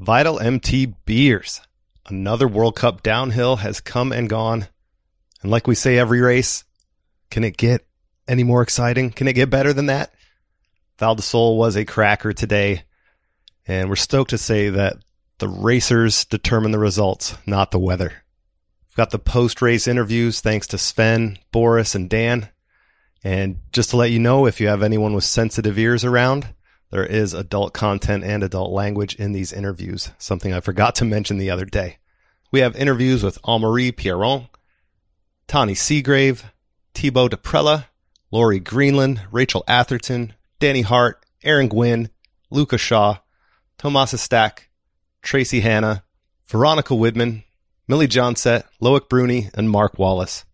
VitalMTBers. Another World Cup downhill has come and gone. And like we say every race, can it get any more exciting? Can it get better than that? Val di Sole was a cracker today, and we're stoked to say that the racers determine the results, not the weather. We've got the post-race interviews thanks to Sven, Boris, and Dan. And just to let you know, if you have anyone with sensitive ears around, there is adult content and adult language in these interviews, something I forgot to mention the other day. We have interviews with Amaury Pierron, Tahnée Seagrave, Thibaut Dapréla, Lori Greenland, Rachel Atherton, Danny Hart, Aaron Gwin, Luca Shaw, Tomasa Stack, Tracey Hannah, Veronika Widmann, Mille Johnset, Loic Bruni, and Mark Wallace.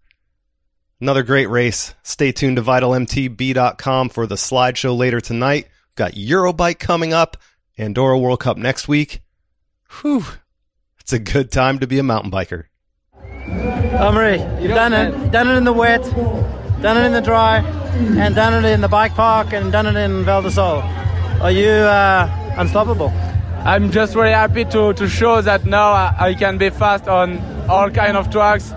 Another great race. Stay tuned to VitalMTB.com for the slideshow later tonight. We've got Eurobike coming up, Andorra World Cup next week. Whew, it's a good time to be a mountain biker. Amaury, you've done it in the wet, done it in the dry, and done it in the bike park, and done it in Val di Sole. Are you unstoppable? I'm just really happy to show that now I can be fast on all kind of tracks,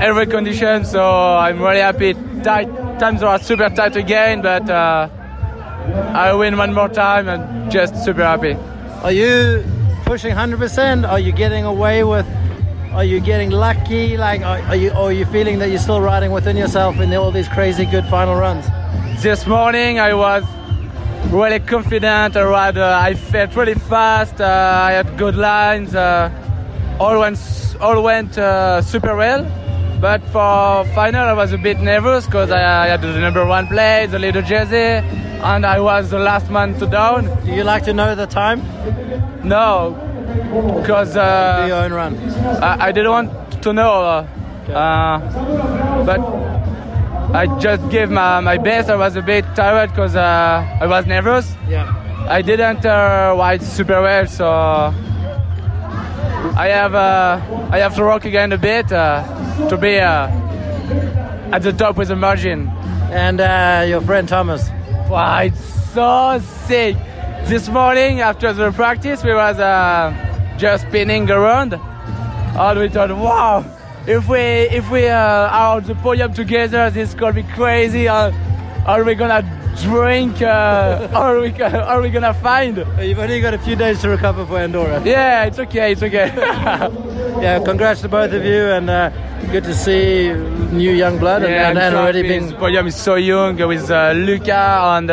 every condition, so I'm really happy. Times are super tight again, but I win one more time and just super happy. Are you pushing 100%? Are you getting away with... Are you getting lucky? Like, are you feeling that you're still riding within yourself in all these crazy good final runs? This morning I was really confident. I felt really fast. I had good lines. All went super well. But for final I was a bit nervous because I had the number one plate, the leader jersey, and I was the last man to down. Do you like to know the time? No. Because do your own run. I didn't want to know, but I just gave my best. I was a bit tired because I was nervous. Yeah. I didn't ride super well, so I have to work again a bit to be at the top with the margin. And your friend Thomas. Wow, it's so sick. This morning after the practice we was just spinning around and we thought, wow, if we are on the podium together, this could be crazy. Are we gonna drink? Are we gonna find? You've only got a few days to recover for Andorra. Yeah, it's okay. Yeah, congrats to both of you, and good to see new young blood. Yeah, and already being podium is so young with Luca and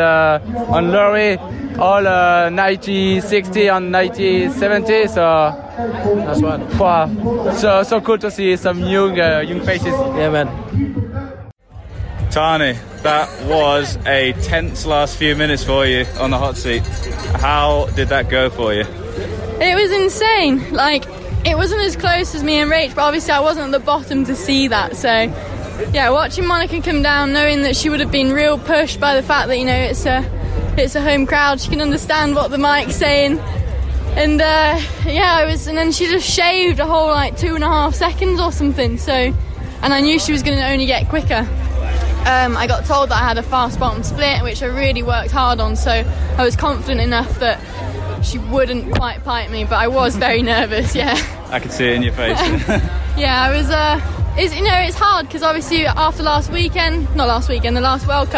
Lori. All 90-60 and 90-70, so that's one. Wow. So cool to see some young faces. Yeah, man. Tahnée, that was a tense last few minutes for you on the hot seat. How did that go for you? It was insane. Like, it wasn't as close as me and Rach, but obviously I wasn't at the bottom to see that, so... Yeah, watching Monica come down, knowing that she would have been real pushed by the fact that, you know, it's a home crowd, she can understand what the mic's saying, and then she just shaved a whole 2.5 seconds or something, so, and I knew she was going to only get quicker. I got told that I had a fast bottom split, which I really worked hard on, so I was confident enough that she wouldn't quite pipe me, but I was very nervous. Yeah, I could see it in your face. Yeah, I was it's hard because obviously after the last World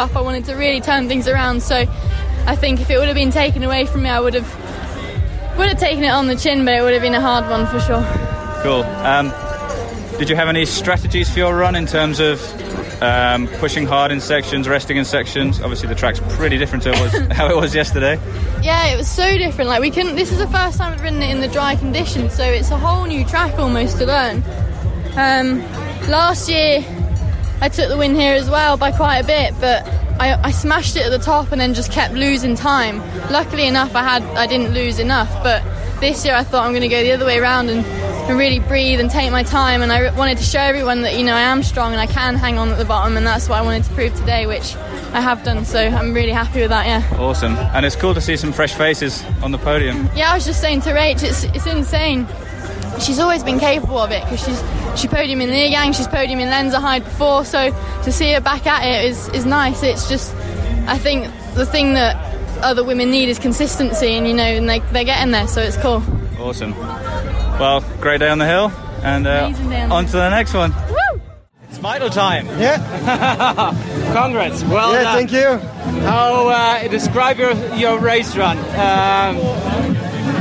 Cup, I wanted to really turn things around. So I think if it would have been taken away from me, I would have taken it on the chin, but it would have been a hard one for sure. Cool. Did you have any strategies for your run in terms of pushing hard in sections, resting in sections? Obviously the track's pretty different to how it was yesterday. Yeah, it was so different. Like this is the first time I've ridden it in the dry conditions, so it's a whole new track almost to learn. Last year I took the win here as well by quite a bit, but I smashed it at the top and then just kept losing time. Luckily enough I didn't lose enough, but this year I thought I'm going to go the other way around and really breathe and take my time, and I wanted to show everyone that, you know, I am strong and I can hang on at the bottom, and that's what I wanted to prove today, which I have done, so I'm really happy with that, yeah. Awesome, and it's cool to see some fresh faces on the podium. Yeah, I was just saying to Rach, it's insane. She's always been capable of it because she podiumed in Leogang, she's podiumed in Lenzerheide before, so to see her back at it is nice. It's just, I think the thing that other women need is consistency, and you know, and they're getting there, so it's cool. Awesome. Well, great day on the hill, and on to the next one. Woo! It's vital time. Yeah. Congrats. Well done. Thank you. How describe your race run?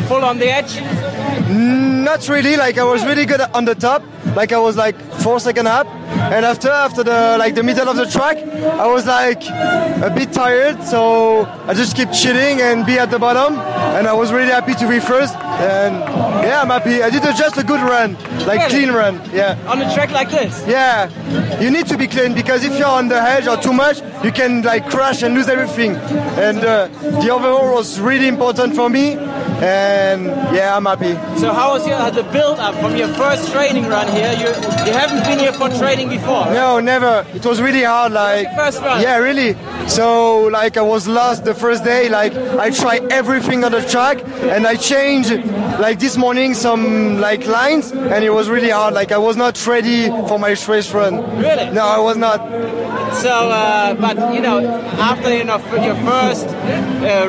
Full on the edge? Not really. Like I was really good on the top. Like I was like 4 seconds up, and after the middle of the track, I was like a bit tired, so I just kept chilling and be at the bottom, and I was really happy to be first, and yeah, I'm happy. I did just a good run, like clean run, yeah. On a track like this? Yeah, you need to be clean, because if you're on the edge or too much, you can like crash and lose everything, and the overall was really important for me, and yeah, I'm happy. So how was your, the build-up from your first training run here? You haven't been here for training before? No, never. It was really hard. Like first run. Yeah, really. So like I was lost the first day. Like I tried everything on the track, and I changed like this morning some like lines, and it was really hard. Like I was not ready for my first run. Really? No, I was not. So, but you know, after your first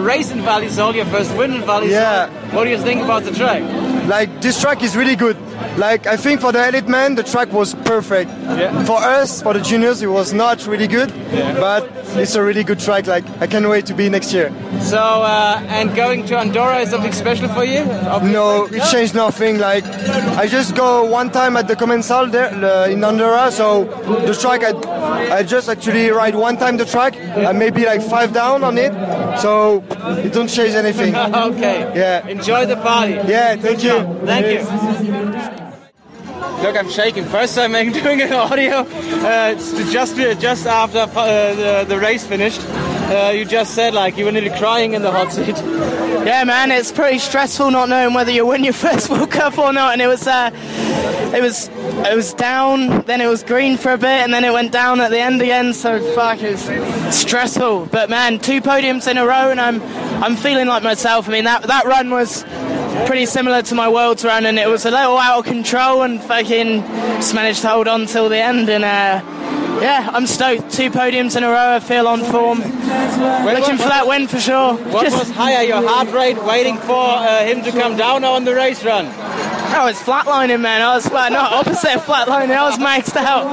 race in Val di Sole, your first win in Val di Sole, what do you think about the track? Like this track is really good. Like I think for the elite men the track was perfect. Yeah. For us, for the juniors, it was not really good, but it's a really good track. Like I can't wait to be next year. So and going to Andorra is something special for you? No, it changed nothing. Like I just go one time at the Comensal there in Andorra. So the track I just actually ride one time the track. I maybe like 5 down on it. So it don't change anything. Okay. Yeah. Enjoy the party. Yeah. Thank you. Thank you. Look, I'm shaking. First time I'm doing an audio. Just after the race finished, you just said like you were nearly crying in the hot seat. Yeah, man, it's pretty stressful not knowing whether you win your first World Cup or not. And it was down, then it was green for a bit, and then it went down at the end again. So fuck, it's stressful. But man, 2 podiums in a row, and I'm feeling like myself. I mean, that run was pretty similar to my world's run, and it was a little out of control, and fucking just managed to hold on till the end, and yeah, I'm stoked. 2 podiums in a row, I feel on form. Looking for that win for sure. What was higher, your heart rate waiting for him to come down or on the race run? Oh, it's flatlining, man. I was not opposite of flatlining. I was maxed out.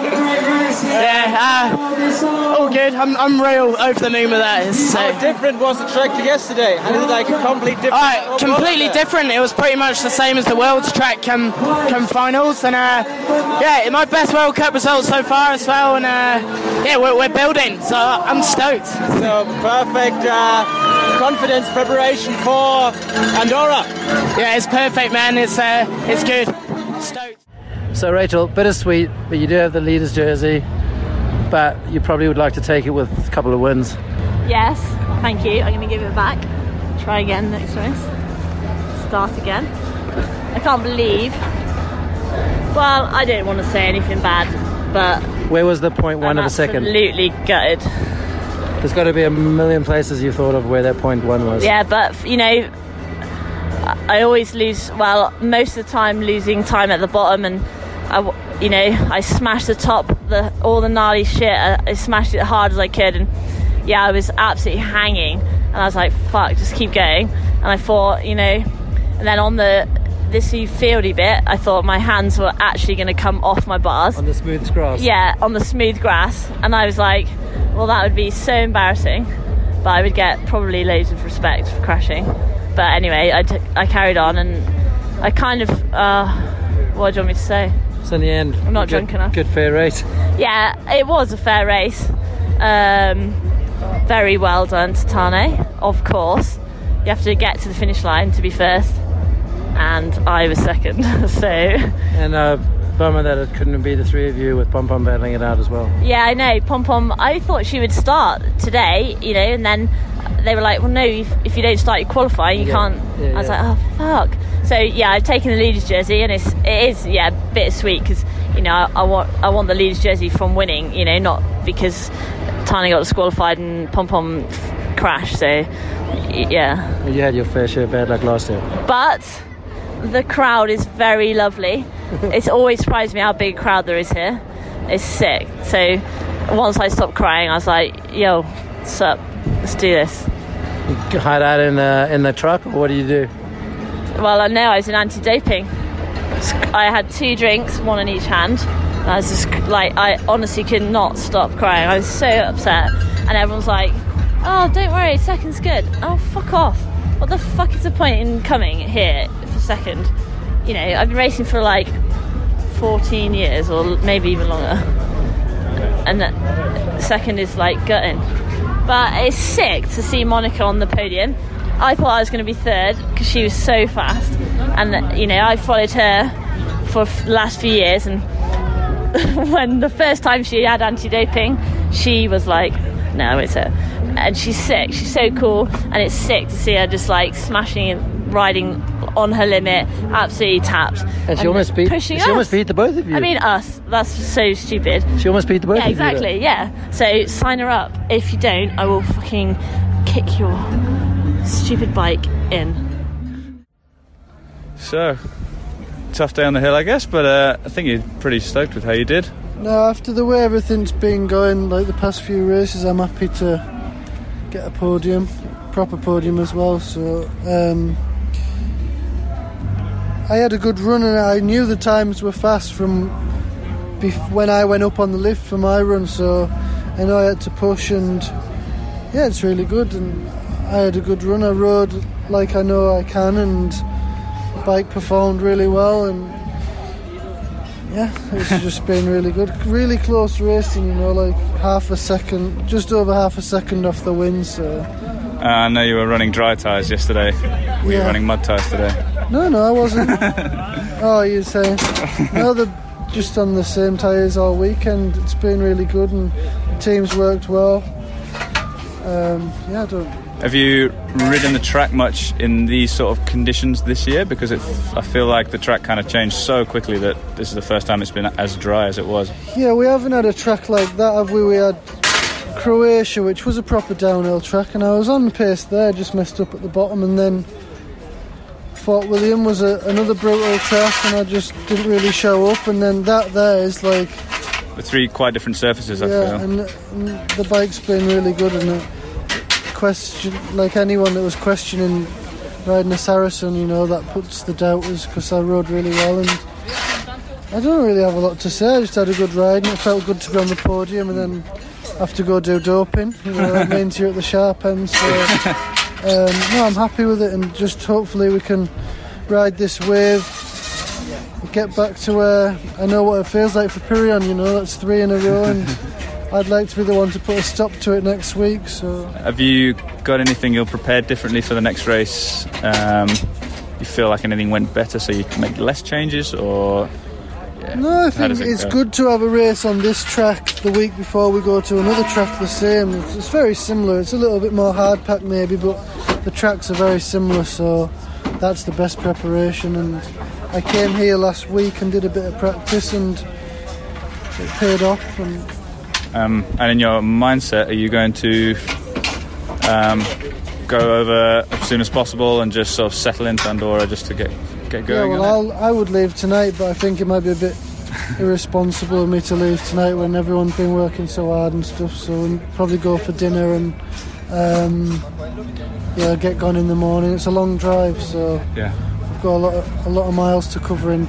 Yeah, all good. I'm real over the moon with that. How different was the track to yesterday? I did like a complete different. Completely different. It was pretty much the same as the world's track come finals, and yeah, my best World Cup result so far as well, and yeah, we're building. So I'm stoked. So perfect. Confidence preparation for Andorra. Yeah, it's perfect, man. It's good. Stoked. So Rachel, bittersweet, but you do have the leader's jersey, but you probably would like to take it with a couple of wins. Yes, thank you. I'm going to give it back. Try again next race. Start again. I can't believe. Well, I don't want to say anything bad, but where was the 0.1 of a second? Absolutely gutted. There's got to be a million places you thought of where that 0.1 was. Yeah, but, you know, I always lose, well, most of the time losing time at the bottom, and, you know, I smashed the top, all the gnarly shit, I smashed it as hard as I could, and, yeah, I was absolutely hanging, and I was like, fuck, just keep going, and I thought, you know, and then on this fieldy bit, I thought my hands were actually going to come off my bars. On the smooth grass? Yeah, on the smooth grass, and I was like, well, that would be so embarrassing, but I would get probably loads of respect for crashing. But anyway, I carried on, and I kind of, what do you want me to say? So in the end, I'm not drunk enough. Good fair race. Yeah, it was a fair race. Very well done to Tahnée, of course. You have to get to the finish line to be first, and I was second, so. And bummer that it couldn't be the 3 of you with Pom Pom battling it out as well. Yeah, I know. Pom Pom, I thought she would start today, you know, and then they were like, well, no, if you don't start your qualifying, you can't. Yeah, I was like, oh, fuck. So, yeah, I've taken the leader's jersey, and it is, yeah, bittersweet because, you know, I want the leader's jersey from winning, you know, not because Tahnée got disqualified and Pom Pom crashed, so, yeah. You had your fair share of bad luck last year. But the crowd is very lovely. It's always surprised me how big a crowd there is here. It's sick. So once I stopped crying, I was like, yo, what's up? Let's do this. You hide out in the truck, or what do you do? well, no, I was in anti-doping. I had 2 drinks, one in each hand. I was just like, I honestly could not stop crying. I was so upset. And everyone's like, oh, don't worry, second's good. Oh, fuck off. What the fuck is the point in coming here for second? You know, I've been racing for like 14 years or maybe even longer. And that second is like gutting. But it's sick to see Monica on the podium. I thought I was going to be third because she was so fast. And, you know, I followed her for the last few years. And when the first time she had anti-doping, she was like, no, it's her. And she's sick. She's so cool. And it's sick to see her just like smashing and riding on her limit, absolutely tapped. And she almost beat us. She almost beat the both of you. I mean, us. That's so stupid. She almost beat the both of you. Yeah, exactly, yeah. So sign her up. If you don't, I will fucking kick your stupid bike in. So, tough day on the hill, I guess, but I think you're pretty stoked with how you did. No, after the way everything's been going, like the past few races, I'm happy to get a podium, proper podium as well, so... I had a good run and I knew the times were fast from when I went up on the lift for my run, so I know I had to push, and yeah, it's really good, and I had a good run. I rode like I know I can, and the bike performed really well, and yeah, it's just been really good. Really close racing, you know, like half a second, just over half a second off the win, so... I know you were running dry tyres yesterday. Were you running mud tyres today? No, I wasn't. Oh, you're saying? No, they're just on the same tyres all weekend. It's been really good and the team's worked well. Yeah, I don't... Have you ridden the track much in these sort of conditions this year? Because I feel like the track kind of changed so quickly that this is the first time it's been as dry as it was. Yeah, we haven't had a track like that, have we? We had Croatia, which was a proper downhill track, and I was on pace there, just messed up at the bottom, and then... Fort William was another brutal track, and I just didn't really show up, and then that there is like... The three quite different surfaces, yeah, I feel. Yeah, and the bike's been really good, and like anyone that was questioning riding a Saracen, you know, that puts the doubters, because I rode really well, and I don't really have a lot to say. I just had a good ride, and it felt good to be on the podium, and then have to go do doping, you know, it means you're at the sharp end, so... No, I'm happy with it, and just hopefully we can ride this wave, get back to where I know what it feels like for Pierron, you know, that's 3 in a row, and I'd like to be the one to put a stop to it next week. So, have you got anything you'll prepare differently for the next race? You feel like anything went better so you can make less changes, or... Yeah, no, I think it's good to have a race on this track the week before we go to another track the same. It's very similar. It's a little bit more hard packed maybe, but the tracks are very similar, so that's the best preparation. And I came here last week and did a bit of practice, and it paid off. And in your mindset, are you going to go over as soon as possible and just sort of settle into Andorra just to get going? Yeah, well, I would leave tonight, but I think it might be a bit irresponsible of me to leave tonight when everyone's been working so hard and stuff, so we'll probably go for dinner and yeah, get gone in the morning. It's a long drive, so yeah, we've got a lot of miles to cover, and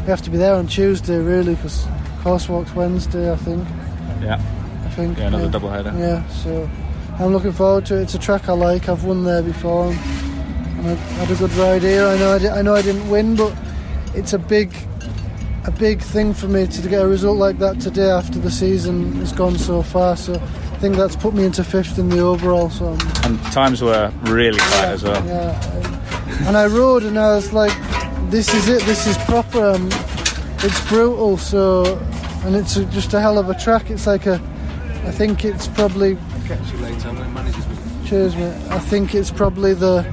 we have to be there on Tuesday really, because course walk's Wednesday, I think. Yeah, another double header. Yeah, so I'm looking forward to it. It's a track I like. I've won there before. I had a good ride here. I know I didn't win, but it's a big thing for me to get a result like that today after the season has gone so far. So I think that's put me into 5th in the overall. So and times were really tight as well. Yeah, and I rode and I was like, this is it. This is proper. It's brutal. So, and it's just a hell of a track. It's like I think it's probably. I'll catch you later. Cheers, mate. I think it's probably the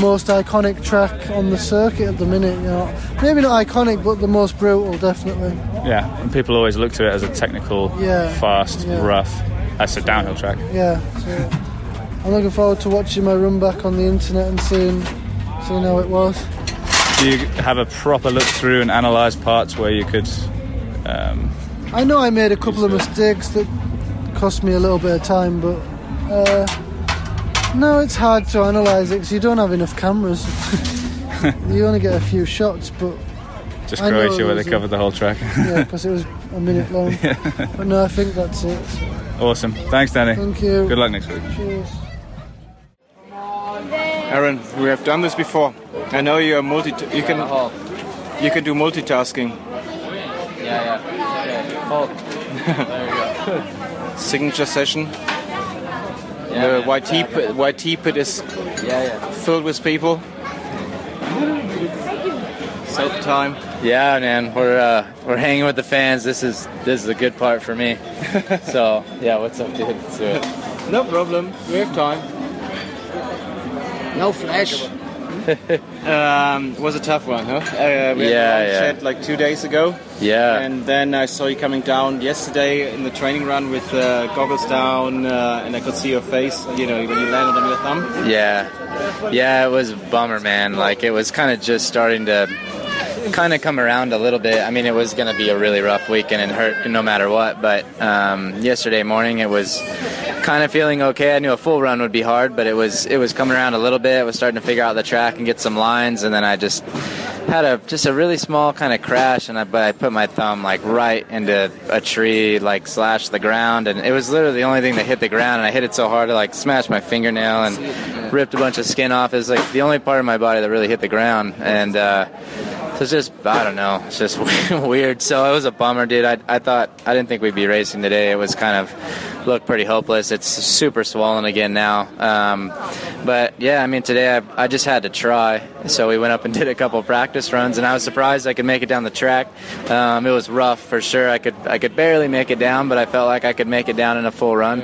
most iconic track on the circuit at the minute, you know. Maybe not iconic, but the most brutal, definitely. Yeah, and people always look to it as a technical, fast, rough. That's a downhill track. Yeah, so I'm looking forward to watching my run back on the internet and seeing how it was. Do you have a proper look through and analyse parts where you could... I know I made a couple of mistakes that cost me a little bit of time, but... No, it's hard to analyse it because you don't have enough cameras. You only get a few shots, but... Just Croatia where they covered the whole track. Yeah, because it was a minute long. Yeah. But no, I think that's it. Awesome. Thanks, Danny. Thank you. Good luck next week. Cheers. Aaron, we have done this before. I know you're you can do multitasking. Yeah. Oh. There you go. Signature session. Yeah, the YT pit is filled with people. Self time. Yeah, man, we're hanging with the fans. This is the good part for me. So yeah, what's up, dude? Let's do it. No problem. We have time. No flash. Was a tough one, huh? We had a chat like 2 days ago. Yeah. And then I saw you coming down yesterday in the training run with goggles down, and I could see your face, you know, when you landed on your thumb. Yeah. Yeah, it was a bummer, man. Like, it was kind of just starting to kind of come around a little bit. I mean, it was going to be a really rough weekend and hurt no matter what, but yesterday morning it was kind of feeling okay. I knew a full run would be hard, but it was coming around a little bit. I was starting to figure out the track and get some lines, and then I just had a really small kind of crash, and I put my thumb like right into a tree, like slashed the ground, and it was literally the only thing that hit the ground, and I hit it so hard I like smashed my fingernail and ripped a bunch of skin off. It was like the only part of my body that really hit the ground, and so it's just, I don't know, it's just weird. So it was a bummer, dude. I didn't think we'd be racing today. It was kind of looked pretty hopeless. It's super swollen again now. But yeah, I mean, today I just had to try. So we went up and did a couple practice runs, and I was surprised I could make it down the track. It was rough for sure. I could barely make it down, but I felt like I could make it down in a full run.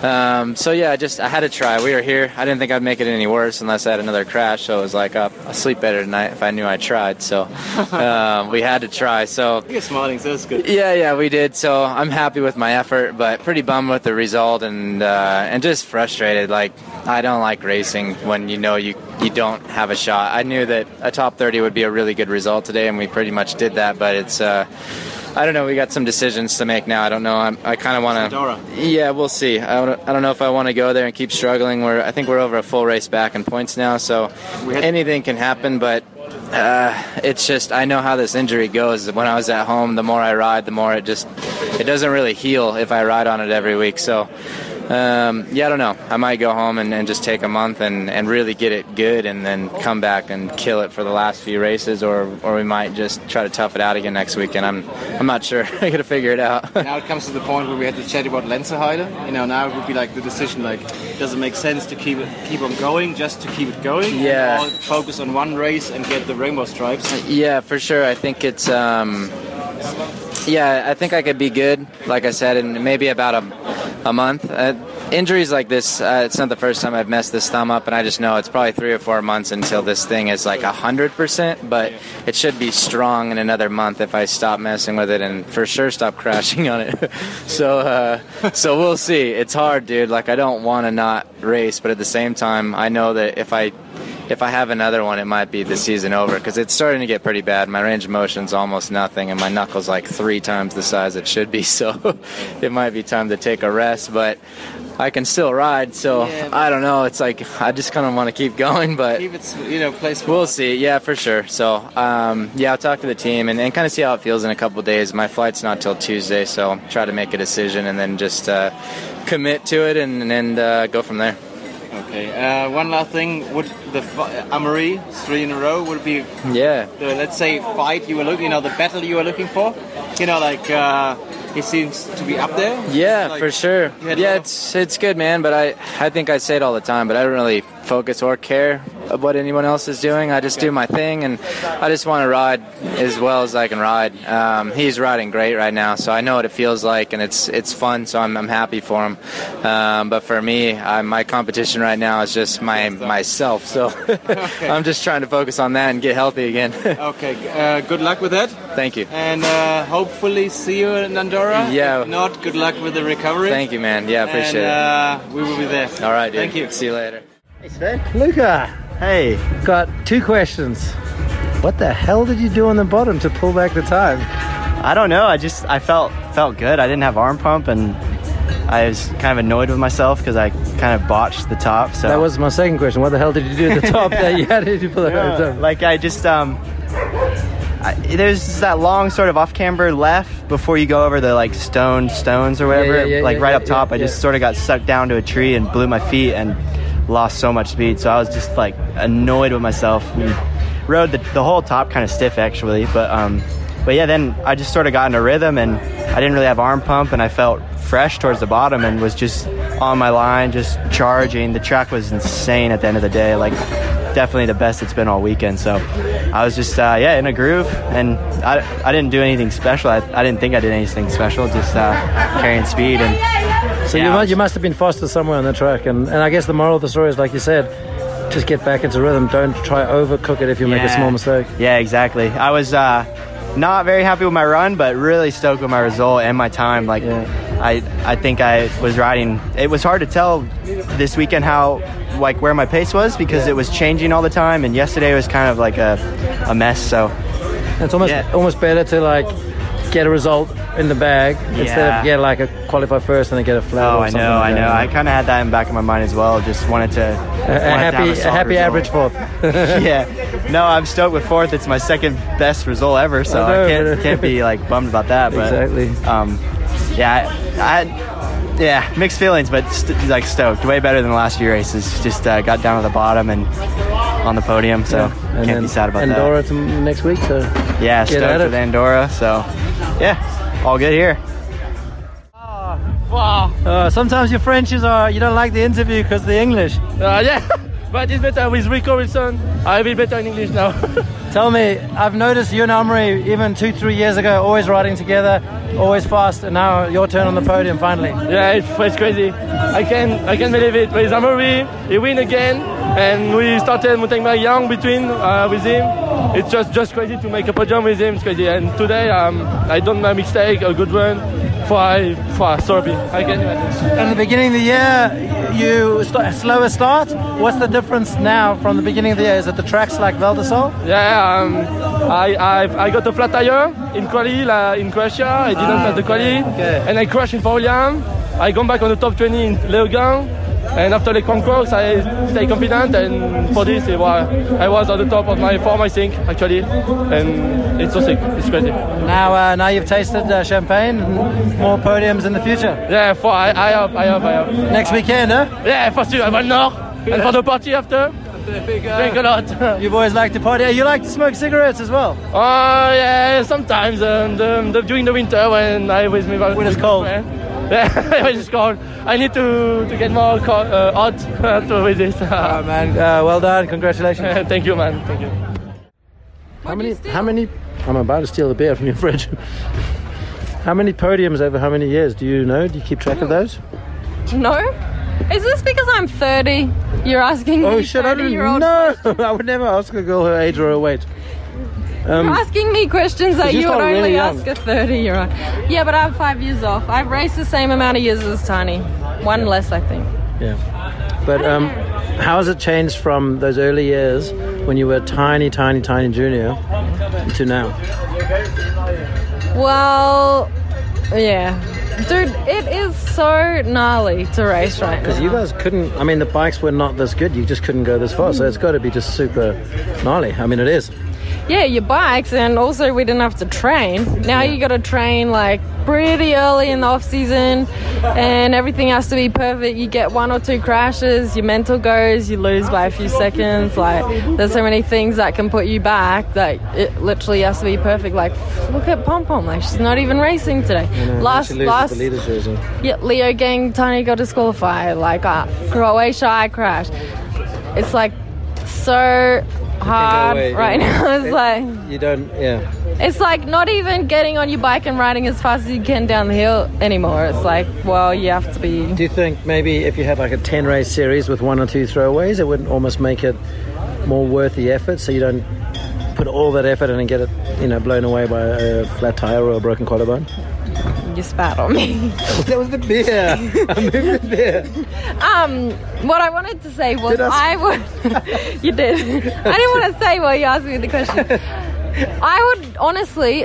So yeah, I had to try. We were here. I didn't think I'd make it any worse unless I had another crash. So it was like, I'll sleep better tonight if I knew I tried. So we had to try. So you're smiling, so that's good. Yeah, we did. So I'm happy with my effort, but pretty bummed with the result and just frustrated. Like, I don't like racing when you know you don't have a shot. I knew that a top 30 would be a really good result today, and we pretty much did that. But it's I don't know. We got some decisions to make now. I don't know. I kind of want to... Andorra. Yeah, we'll see. I don't know if I want to go there and keep struggling. I think we're over a full race back in points now, so anything can happen, but it's just... I know how this injury goes. When I was at home, the more I ride, the more it just... It doesn't really heal if I ride on it every week, so... I don't know. I might go home and just take a month and really get it good and then come back and kill it for the last few races, or we might just try to tough it out again next weekend. I'm not sure. I got to figure it out. Now it comes to the point where we had to chat about Lenzerheide. You know, now it would be like the decision, like, does it make sense to keep on going just to keep it going? Yeah. Or focus on one race and get the rainbow stripes? Yeah, for sure. I think it's... I think I could be good, like I said, in maybe about a month. Injuries like this, it's not the first time I've messed this thumb up, and I just know it's probably 3 or 4 months until this thing is like 100%, but it should be strong in another month if I stop messing with it and for sure stop crashing on it. So we'll see. It's hard, dude. Like, I don't want to not race, but at the same time, I know that if I have another one, it might be the season over, because it's starting to get pretty bad. My range of motion's almost nothing, and my knuckle's like 3 times the size it should be, so it might be time to take a rest, but I can still ride, so yeah, I don't know. It's like I just kind of want to keep going, but keep it, place we'll us. See. Yeah, for sure. So, I'll talk to the team and kind of see how it feels in a couple of days. My flight's not till Tuesday, so I'll try to make a decision and then just commit to it and go from there. Okay. One last thing. Would the Amaury 3 in a row would be the, let's say, fight you were looking, the battle you were looking for? You know, like he seems to be up there. Yeah, like, for sure. Yeah, it's good, man. But I think I say it all the time, but I don't really focus or care of what anyone else is doing. I just do my thing, and I just want to ride as well as I can ride. He's riding great right now, so I know what it feels like, and it's fun, so I'm happy for him. But for me, my competition right now is just myself, so okay. I'm just trying to focus on that and get healthy again. Okay, good luck with that. Thank you. And hopefully see you in Andorra. Yeah. If not, good luck with the recovery. Thank you, man. Yeah, appreciate it. We will be there. All right, dude. Thank you. See you later. Hey, Sven. Luca. Hey. Got 2 questions. What the hell did you do on the bottom to pull back the time? I don't know. I felt good. I didn't have arm pump, and I was kind of annoyed with myself because I kind of botched the top. So that was my second question. What the hell did you do at the top that you had to pull out? Like I just there's just that long sort of off camber left before you go over the like stones or whatever. Right up top, I just sort of got sucked down to a tree and blew my feet and lost so much speed. So I was just like annoyed with myself. And rode the whole top kind of stiff actually, but yeah, then I just sort of got in a rhythm and I didn't really have arm pump and I felt fresh towards the bottom and was just on my line, just charging. The track was insane at the end of the day, like definitely the best it's been all weekend. So I was just in a groove and I didn't do anything special. I didn't think I did anything special, just carrying speed. And so you must have been faster somewhere on the track, and I guess the moral of the story is, like you said, just get back into rhythm. Don't try overcook it if you make a small mistake. Yeah, exactly. I was not very happy with my run, but really stoked with my result and my time. I think I was riding. It was hard to tell this weekend how where my pace was because it was changing all the time, and yesterday was kind of like a mess. So it's almost better to get a result in the bag instead of a qualify first and then get a flat. I know. I kind of had that in the back of my mind as well. Just wanted to a happy average fourth. Yeah. No, I'm stoked with fourth. It's my second best result ever, so I can't be bummed about that. But, exactly. Mixed feelings, but stoked. Way better than the last few races. Just got down to the bottom and on the podium, so can't be sad about Andorra that. Andorra next week, so yeah, stoked with Andorra. So yeah, all good here. Wow. Sometimes your Frenchies you don't like the interview because the English. But it's better with Rico Wilson. I will be better in English now. Tell me, I've noticed you and Amaury, even 2-3 years ago, always riding together, always fast, and now your turn on the podium finally. Yeah, it's crazy. I can't believe it. With Amaury, he win again, and we started mountain bike young with him. It's just crazy to make a podium with him. It's crazy. And today, I don't make a mistake, a good run. I can imagine. At the beginning of the year, you slower start. What's the difference now from the beginning of the year? Is it the tracks like Val di Sole? Yeah, I got a flat tire in Croatia. I didn't pass the quali, and I crashed in Fort William. I gone back on the top 20 in Leogang, and after the concourse, I stay confident. And for this, I was at the top of my form, I think, actually. And it's so sick. It's crazy. Now you've tasted champagne. More podiums in the future. Yeah, I hope. Next weekend, huh? Yeah, for sure. I will north, and for the party after. Drink a lot. You boys like to party. You like to smoke cigarettes as well? Oh, yeah, sometimes. During the winter when I was with my when it's cold. Yeah, it was cold. I need to get more hot with this. Oh, man. Well done. Congratulations. Thank you, man. Thank you. How many? I'm about to steal a beer from your fridge. How many podiums over how many years? Do you know? Do you keep track of those? No. Is this because I'm 30? You're asking me 30-year-old? No, I would never ask a girl her age or her weight. You're asking me questions that you would only ask a 30-year-old. Yeah, but I'm 5 years off. I've raced the same amount of years as Tahnée. One less, I think. Yeah. But how has it changed from those early years when you were a tiny junior to now? Well, yeah. Dude, it is so gnarly to race right now. Because you guys couldn't, the bikes were not this good. You just couldn't go this far. So it's got to be just super gnarly. It is. Yeah, your bikes, and also we didn't have to train. Now you got to train pretty early in the off season, and everything has to be perfect. You get one or two crashes, your mental goes, you lose by a few seconds. There's so many things that can put you back that it literally has to be perfect. Look at Pom Pom, she's not even racing today. Last Leogang, Tanya got disqualified. Croatia, I crashed. It's so hard right now. It's you don't. Yeah. It's not even getting on your bike and riding as fast as you can down the hill anymore. It's you have to be. Do you think maybe if you had a 10 race series with one or two throwaways, it wouldn't almost make it more worth the effort, so you don't put all that effort in and get it, blown away by a flat tire or a broken collarbone? You spat on me. That was the beer. I moved the beer. What I wanted to say was you did. I didn't want to say while you asked me the question. I would honestly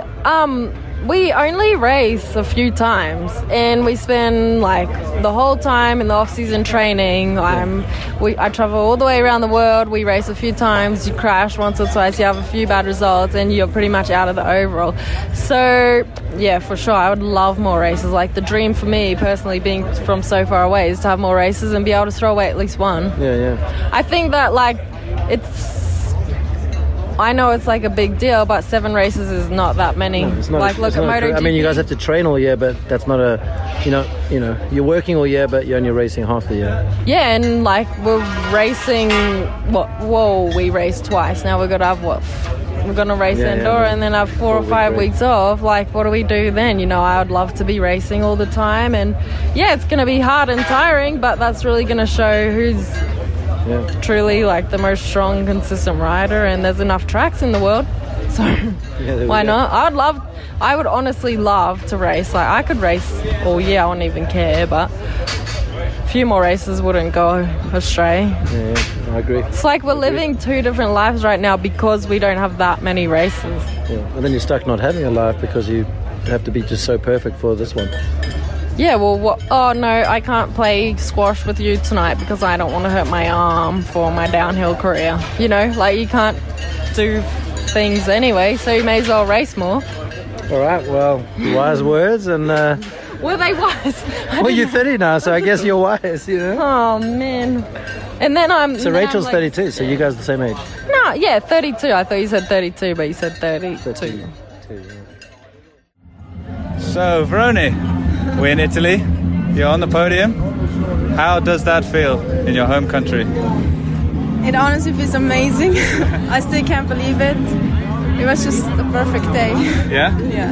We only race a few times, and we spend like the whole time in the off-season training. I travel all the way around the world. We race a few times. You crash once or twice. You have a few bad results, and you're pretty much out of the overall. So yeah, for sure, I would love more races. Like the dream for me personally, being from so far away, is to have more races and be able to throw away at least one. Yeah, yeah. I think that like it's. I know it's like a big deal, but 7 races is not that many. No, it's not like look at MotoGP. I mean, you guys have to train all year, but that's not a, you know, you're working all year, but you're only racing half the year. Yeah, and like we're racing. We raced twice. Now we're gonna have we're gonna race Andorra and then have 4 or 5 weeks off. Like, what do we do then? You know, I would love to be racing all the time, and yeah, it's gonna be hard and tiring, but that's really gonna show who's. Yeah. Truly like the most strong, consistent rider, and there's enough tracks in the world, so yeah, why not? I would honestly love to race. Like, I could race all year, I wouldn't even care, but a few more races wouldn't go astray. Yeah, I agree. It's like we're living 2 different lives right now because we don't have that many races. Yeah. And then you're stuck not having a life because you have to be just so perfect for this one. Yeah, well, I can't play squash with you tonight because I don't want to hurt my arm for my downhill career. You know, like, you can't do things anyway, so you may as well race more. All right, well, wise words and... Were they wise? Well, you're 30 now, so I guess you're wise, you know? Oh, man. And then I'm... So Rachel's 32, so you guys are the same age? No, yeah, 32. I thought you said 32, but you said 32. 32. So, Veroni... We're in Italy, you're on the podium. How does that feel in your home country? It honestly feels amazing. I still can't believe it. It was just a perfect day. Yeah? Yeah.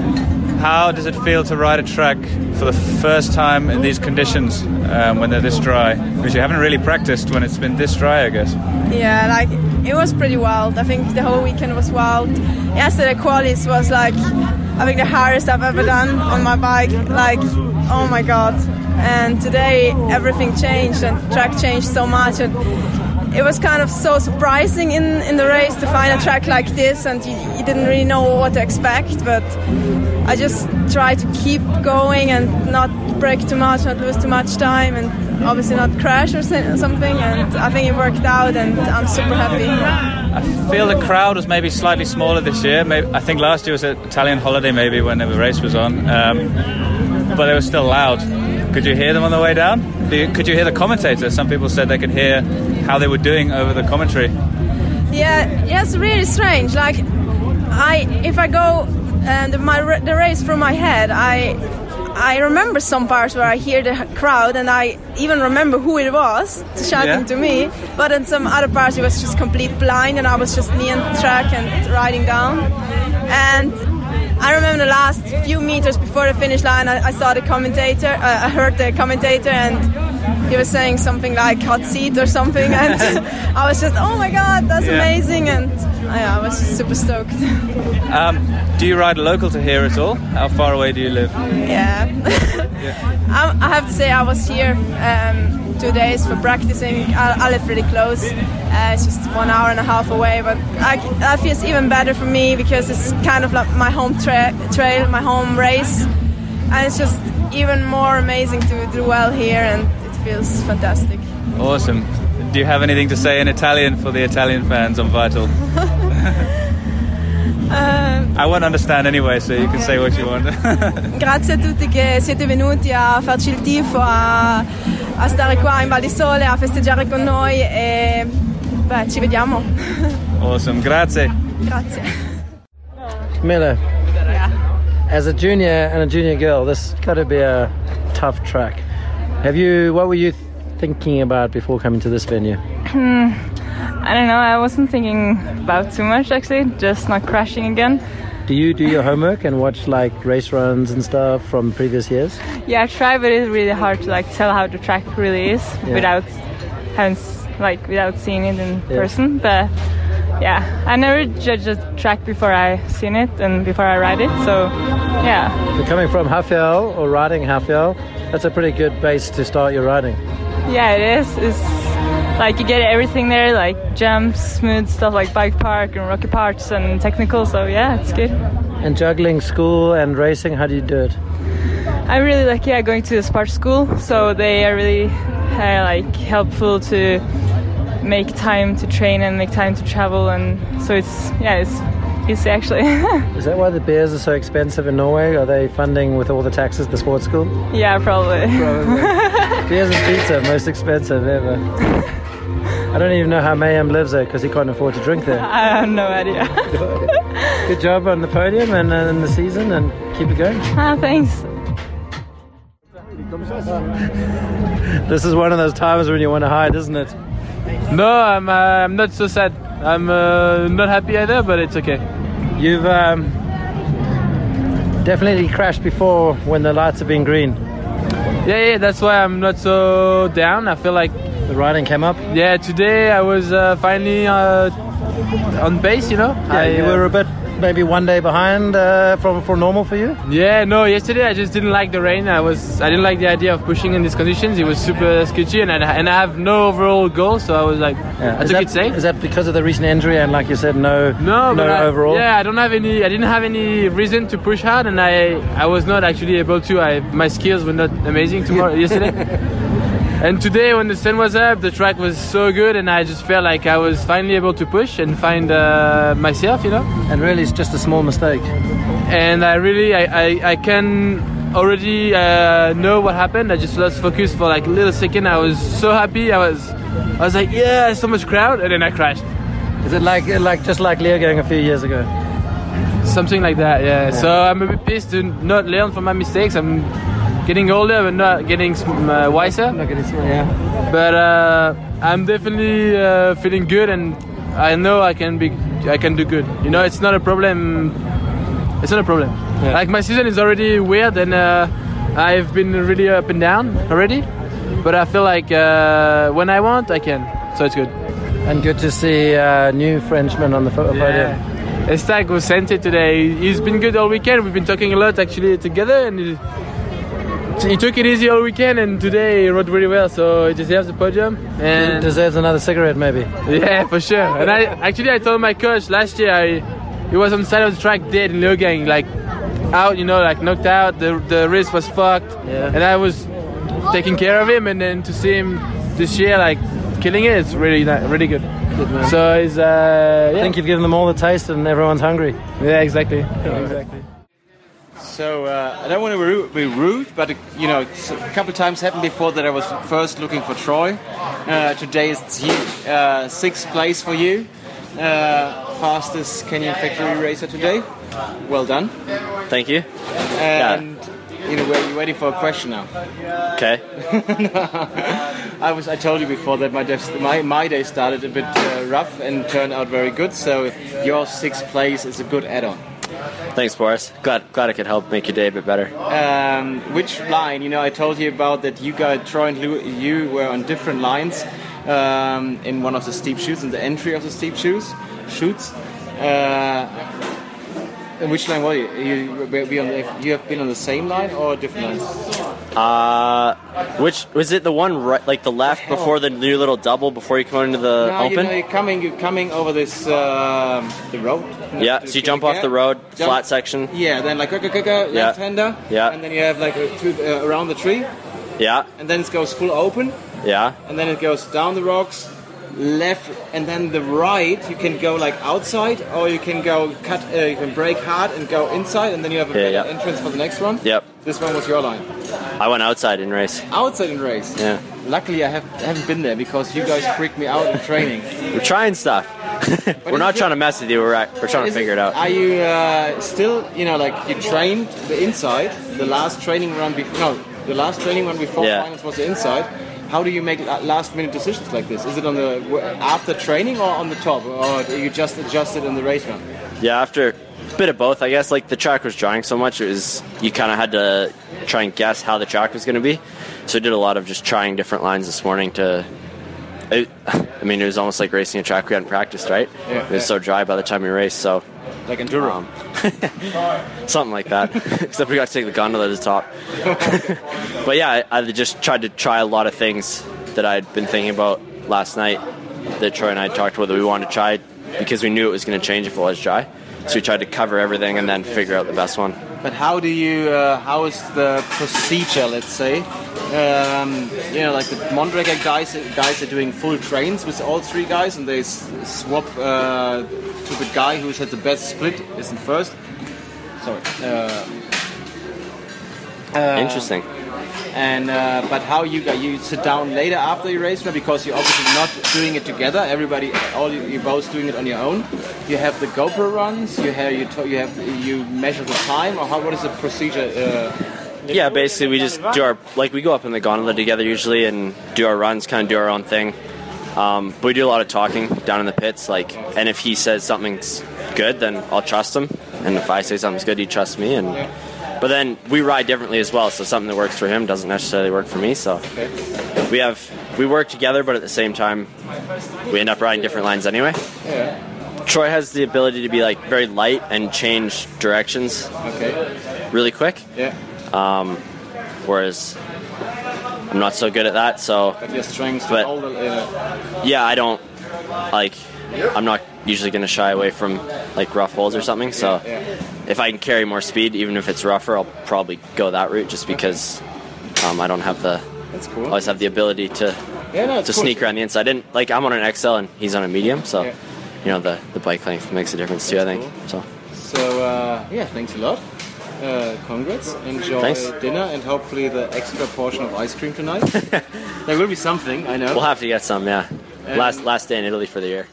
How does it feel to ride a track for the first time in these conditions when they're this dry? Because you haven't really practiced when it's been this dry, I guess. Yeah, like it was pretty wild. I think the whole weekend was wild. Yesterday, Qualis was like, I think the hardest I've ever done on my bike. Like, oh my god. And today everything changed and the track changed so much, and it was kind of so surprising in the race to find a track like this, and you didn't really know what to expect, but I just tried to keep going and not break too much, not lose too much time, and obviously not crash or something, and I think it worked out and I'm super happy. I feel the crowd was maybe slightly smaller this year. Maybe, I think last year was an Italian holiday maybe when the race was on, but it was still loud. Could you hear them on the way down? Could you hear the commentators? Some people said they could hear how they were doing over the commentary. Yeah, it's really strange. Like, if I go and the race from my head, I remember some parts where I hear the crowd and I even remember who it was shouting to me. But in some other parts it was just complete blind, and I was just near the track and riding down. And I remember the last few meters before the finish line, I heard the commentator, and he was saying something like hot seat or something, and I was just, oh my god, that's amazing, and I was just super stoked. Do you ride local to here at all? How far away do you live? I have to say I was here 2 days for practicing. I live pretty close. It's just 1.5 hours away, but that feels even better for me because it's kind of like my home trail, my home race, and it's just even more amazing to do well here, and it feels fantastic. Awesome. Do you have anything to say in Italian for the Italian fans on Vital? I won't understand anyway, so you can say what you want. Grazie a tutti che siete venuti a farci il tifo, a stare qua in Val di Sole, a festeggiare con noi, e beh, ci vediamo. Awesome, grazie. Grazie. Mille, as a junior and a junior girl, this got to be a tough track. What were you thinking about before coming to this venue? I don't know, I wasn't thinking about too much actually, just not crashing again. Do you do your homework and watch like race runs and stuff from previous years? Yeah, I try, but it's really hard to like tell how the track really is without seeing it in person. But yeah, I never judge a track before I seen it and before I ride it, so yeah. So coming from Hafjell or riding Hafjell, that's a pretty good base to start your riding. Yeah, it is. It's Like you get everything there, like jumps, smooth stuff like bike park and rocky parts and technical, so yeah, it's good. And juggling school and racing, how do you do it? I'm really lucky, I'm going to a sport school, so they are really like helpful to make time to train and make time to travel, and so it's, yeah, it's easy actually. Is that why the beers are so expensive in Norway? Are they funding with all the taxes the sports school? Yeah, probably. Beers and pizza, most expensive ever. I don't even know how Mayhem lives there because he can't afford to drink there. I have no idea. Good job on the podium and in the season, and keep it going. Ah, thanks. This is one of those times when you want to hide, isn't it? No, I'm not so sad. I'm not happy either, but it's okay. You've definitely crashed before when the lights have been green. Yeah, that's why I'm not so down. I feel like the riding came up. Yeah, today I was finally on pace, you know. Yeah, you were a bit maybe one day behind for normal for you. Yeah, no, yesterday I just didn't like the rain. I didn't like the idea of pushing in these conditions. It was super sketchy, and I have no overall goal, so I was like, I took it safe. Is that because of the recent injury and like you said, no overall? Yeah, I didn't have any reason to push hard, and I was not actually able to. My skills were not amazing tomorrow yesterday. And today, when the sun was up, the track was so good, and I just felt like I was finally able to push and find myself, you know. And really, it's just a small mistake. And I can already know what happened. I just lost focus for like a little second. I was so happy. I was like, yeah, so much crowd, and then I crashed. Is it like just like Leogang a few years ago? Something like that, yeah. So I'm a bit pissed to not learn from my mistakes. I'm getting older, but not getting wiser. Not getting smarter, yeah. But I'm definitely feeling good, and I know I can do good. You know, it's not a problem. It's not a problem. Yeah. Like my season is already weird, and I've been really up and down already. But I feel like when I want, I can. So it's good. And good to see new Frenchman on the podium. Yeah. Stack was sent it today. He's been good all weekend. We've been talking a lot actually together, and he took it easy all weekend, and today he rode really well, so he deserves the podium. And he deserves another cigarette, maybe. Yeah, for sure. And I told my coach last year, he was on the side of the track dead in Leogang, like out, you know, like knocked out. The wrist was fucked, yeah. And I was taking care of him, and then to see him this year, like killing it, it's really, really good. Good man. So it's. I think you've given them all the taste, and everyone's hungry. Yeah, exactly. Yeah, exactly. So I don't want to be rude, but you know, it's a couple of times happened before that I was first looking for Troy. Today it's you, sixth place for you, fastest Kenyan factory racer today. Well done. Thank you. And in a way, you're waiting for a question now. Okay. I told you before that my day started a bit rough and turned out very good. So your sixth place is a good add-on. Thanks, Boris. Glad I could help make your day a bit better. Which line? You know, I told you about that. You got Troy and Lou. You were on different lines in one of the steep shoots, in the entry of the steep shoots. Which line were you? You have been on the same line or different lines? Which was it? The one right, like the left before the new little double before you come into the open. You know, you're coming over this the road. Yeah, so you jump off the road, flat section. Yeah, then like left hander. Yeah, and then you have like around the tree. Yeah, and then it goes full open. Yeah, and then it goes down the rocks. Left and then the right, you can go like outside, or you can go cut. You can break hard and go inside, and then you have a entrance for the next one. Yep. This one was your line. I went outside in race. Yeah. Luckily, I haven't been there because you guys freaked me out in training. We're trying stuff. We're not trying to mess with you. We're trying to figure it out. Are you still? You know, like you trained the inside. The last training run before. No, the last training run before finals was the inside. How do you make last-minute decisions like this? Is it on the after training or on the top, or do you just adjust it in the race run? Yeah, after a bit of both, I guess. Like the track was drying so much, you kind of had to try and guess how the track was going to be. So I did a lot of just trying different lines this morning. It was almost like racing a track we hadn't practiced, right? Yeah, it was so dry by the time we raced. So like Enduro, something like that. Except we got to take the gondola to the top. But yeah, I just tried to try a lot of things that I'd been thinking about last night that Troy and I talked whether we wanted to try, because we knew it was going to change if it was dry. So we tried to cover everything and then figure out the best one. But how do you? How is the procedure? Let's say, you know, like the Mondragon guys are doing full trains with all three guys, and they swap to the guy who's had the best split isn't first. Sorry. Interesting. And but how you sit down later after you race, because you're obviously not doing it together. Everybody, you're both doing it on your own. You have the GoPro runs. You measure the time, or what is the procedure? Yeah, basically we just do our we go up in the gondola together usually and do our runs, kind of do our own thing. But we do a lot of talking down in the pits, and if he says something's good, then I'll trust him, and if I say something's good, he trusts me, and. Yeah. But then we ride differently as well, so something that works for him doesn't necessarily work for me. So we work together, but at the same time, we end up riding different lines anyway. Yeah. Troy has the ability to be very light and change directions really quick. Yeah. Whereas I'm not so good at that. So. But your strengths. But all the, yeah, I don't I'm not usually going to shy away from rough holes or something. So. Yeah, yeah. If I can carry more speed, even if it's rougher, I'll probably go that route just because I don't have the... That's cool. I always have the ability to sneak around the inside. I'm on an XL and he's on a medium, so, the bike length makes a difference too, I think. Cool. So, thanks a lot. Congrats. Enjoy dinner and hopefully the extra portion of ice cream tonight. There will be something, I know. We'll have to get some, yeah. Last day in Italy for the year.